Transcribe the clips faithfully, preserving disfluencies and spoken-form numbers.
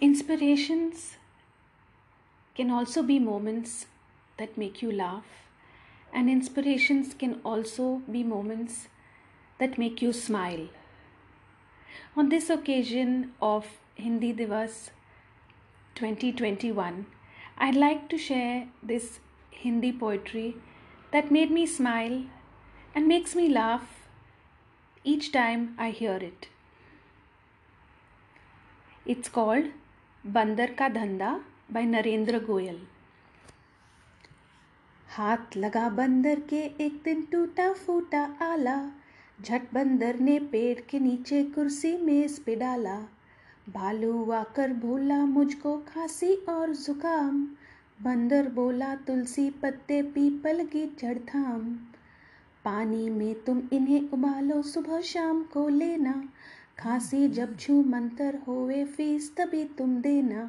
Inspirations can also be moments that make you laugh, and inspirations can also be moments that make you smile. On this occasion of Hindi Diwas twenty twenty-one, I'd like to share this Hindi poetry that made me smile and makes me laugh each time I hear it. It's called बंदर का धंधा by Narendra Goyal. हाथ लगा बंदर के, एक दिन टूटा फूटा आला, झट बंदर ने पेड़ के नीचे कुर्सी मेज पे डाला। भालू आकर बोला, मुझको खांसी और जुकाम, बंदर बोला, तुलसी पत्ते पीपल की जड़ थाम। पानी में तुम इन्हें उबालो, सुबह शाम को लेना, खांसी जब छू मंतर होए फीस तभी तुम देना।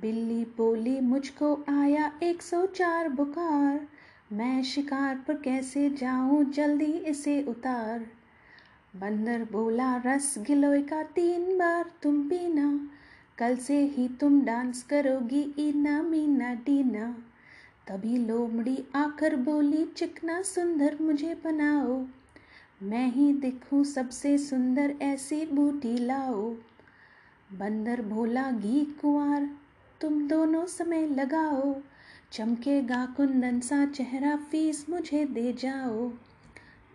बिल्ली बोली, मुझको आया एक सौ चार बुखार, मैं शिकार पर कैसे जाऊं जल्दी इसे उतार। बंदर बोला, रस गिलोय का तीन बार तुम पीना, कल से ही तुम डांस करोगी इना मीना डीना। तभी लोमड़ी आकर बोली, चिकना सुंदर मुझे बनाओ, मैं ही दिखूं सबसे सुंदर ऐसी बूटी लाओ। बंदर बोला, घी कुंवार तुम दोनों समय लगाओ, चमकेगा कुंदन सा चेहरा फीस मुझे दे जाओ।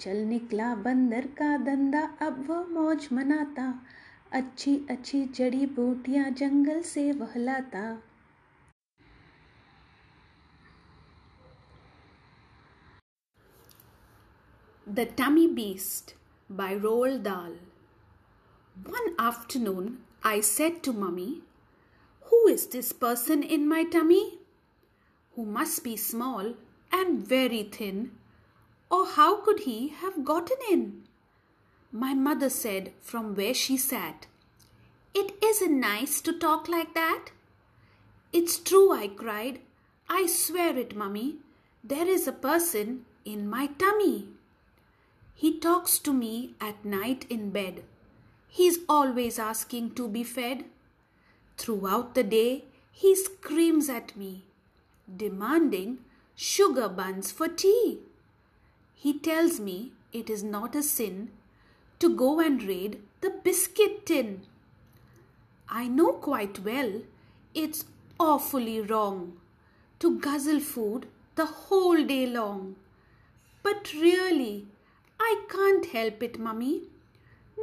चल निकला बंदर का धंधा, अब वो मौज मनाता, अच्छी अच्छी जड़ी बूटियां जंगल से वहलाता। The Tummy Beast by Roald Dahl. One afternoon I said to Mummy, "Who is this person in my tummy? Who must be small and very thin, or how could he have gotten in?" My mother said from where she sat, "It isn't nice to talk like that." "It's true," I cried. "I swear it, Mummy. There is a person in my tummy. He talks to me at night in bed. He's always asking to be fed. Throughout the day, he screams at me, demanding sugar buns for tea. He tells me it is not a sin to go and raid the biscuit tin. I know quite well it's awfully wrong to guzzle food the whole day long. But really, I can't help it, Mummy.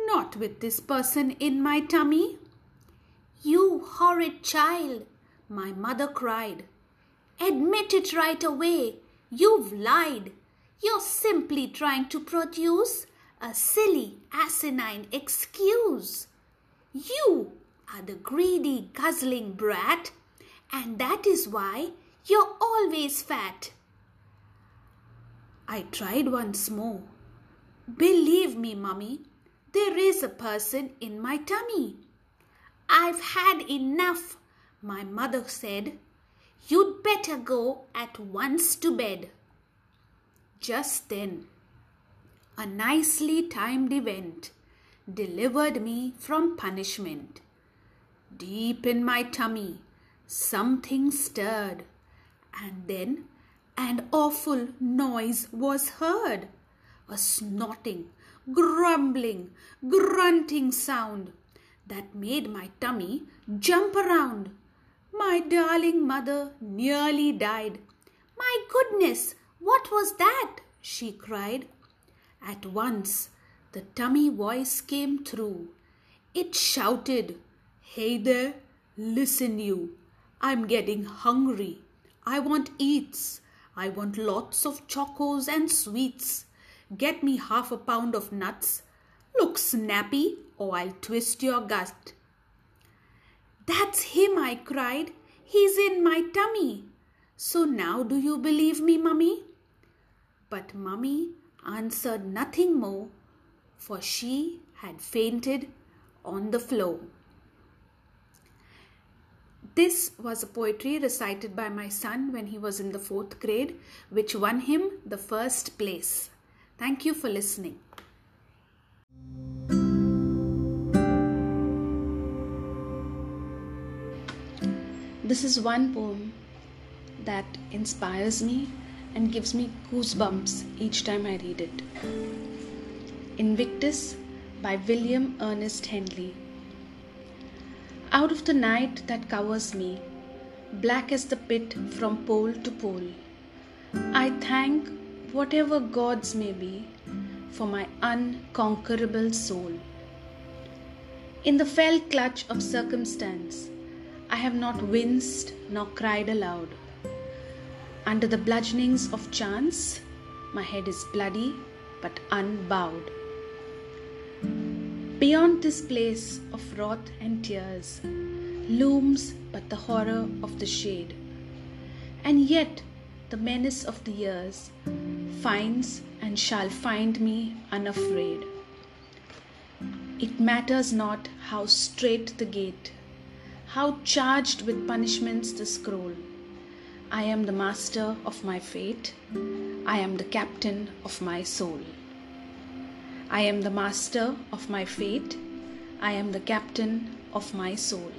Not with this person in my tummy." "You horrid child," my mother cried. "Admit it right away. You've lied. You're simply trying to produce a silly, asinine excuse. You are the greedy, guzzling brat, and that is why you're always fat." I tried once more. "Believe me, Mummy, there is a person in my tummy." "I've had enough," my mother said. "You'd better go at once to bed." Just then, a nicely timed event delivered me from punishment. Deep in my tummy, something stirred, and then an awful noise was heard. A snorting, grumbling, grunting sound that made my tummy jump around. My darling mother nearly died. "My goodness, what was that?" she cried. At once the tummy voice came through. It shouted, "Hey there, listen you. I'm getting hungry. I want eats. I want lots of chocos and sweets. Get me half a pound of nuts. Look snappy or I'll twist your gut." "That's him," I cried. "He's in my tummy. So now do you believe me, Mummy?" But Mummy answered nothing more, for she had fainted on the floor. This was a poetry recited by my son when he was in the fourth grade, which won him the first place. Thank you for listening. This is one poem that inspires me and gives me goosebumps each time I read it. Invictus by William Ernest Henley. Out of the night that covers me, black as the pit from pole to pole, I thank whatever gods may be for my unconquerable soul. In the fell clutch of circumstance, I have not winced nor cried aloud. Under the bludgeonings of chance, my head is bloody but unbowed. Beyond this place of wrath and tears looms but the horror of the shade, and yet the menace of the years finds and shall find me unafraid. It matters not how straight the gate, how charged with punishments the scroll. I am the master of my fate, I am the captain of my soul. I am the master of my fate, I am the captain of my soul.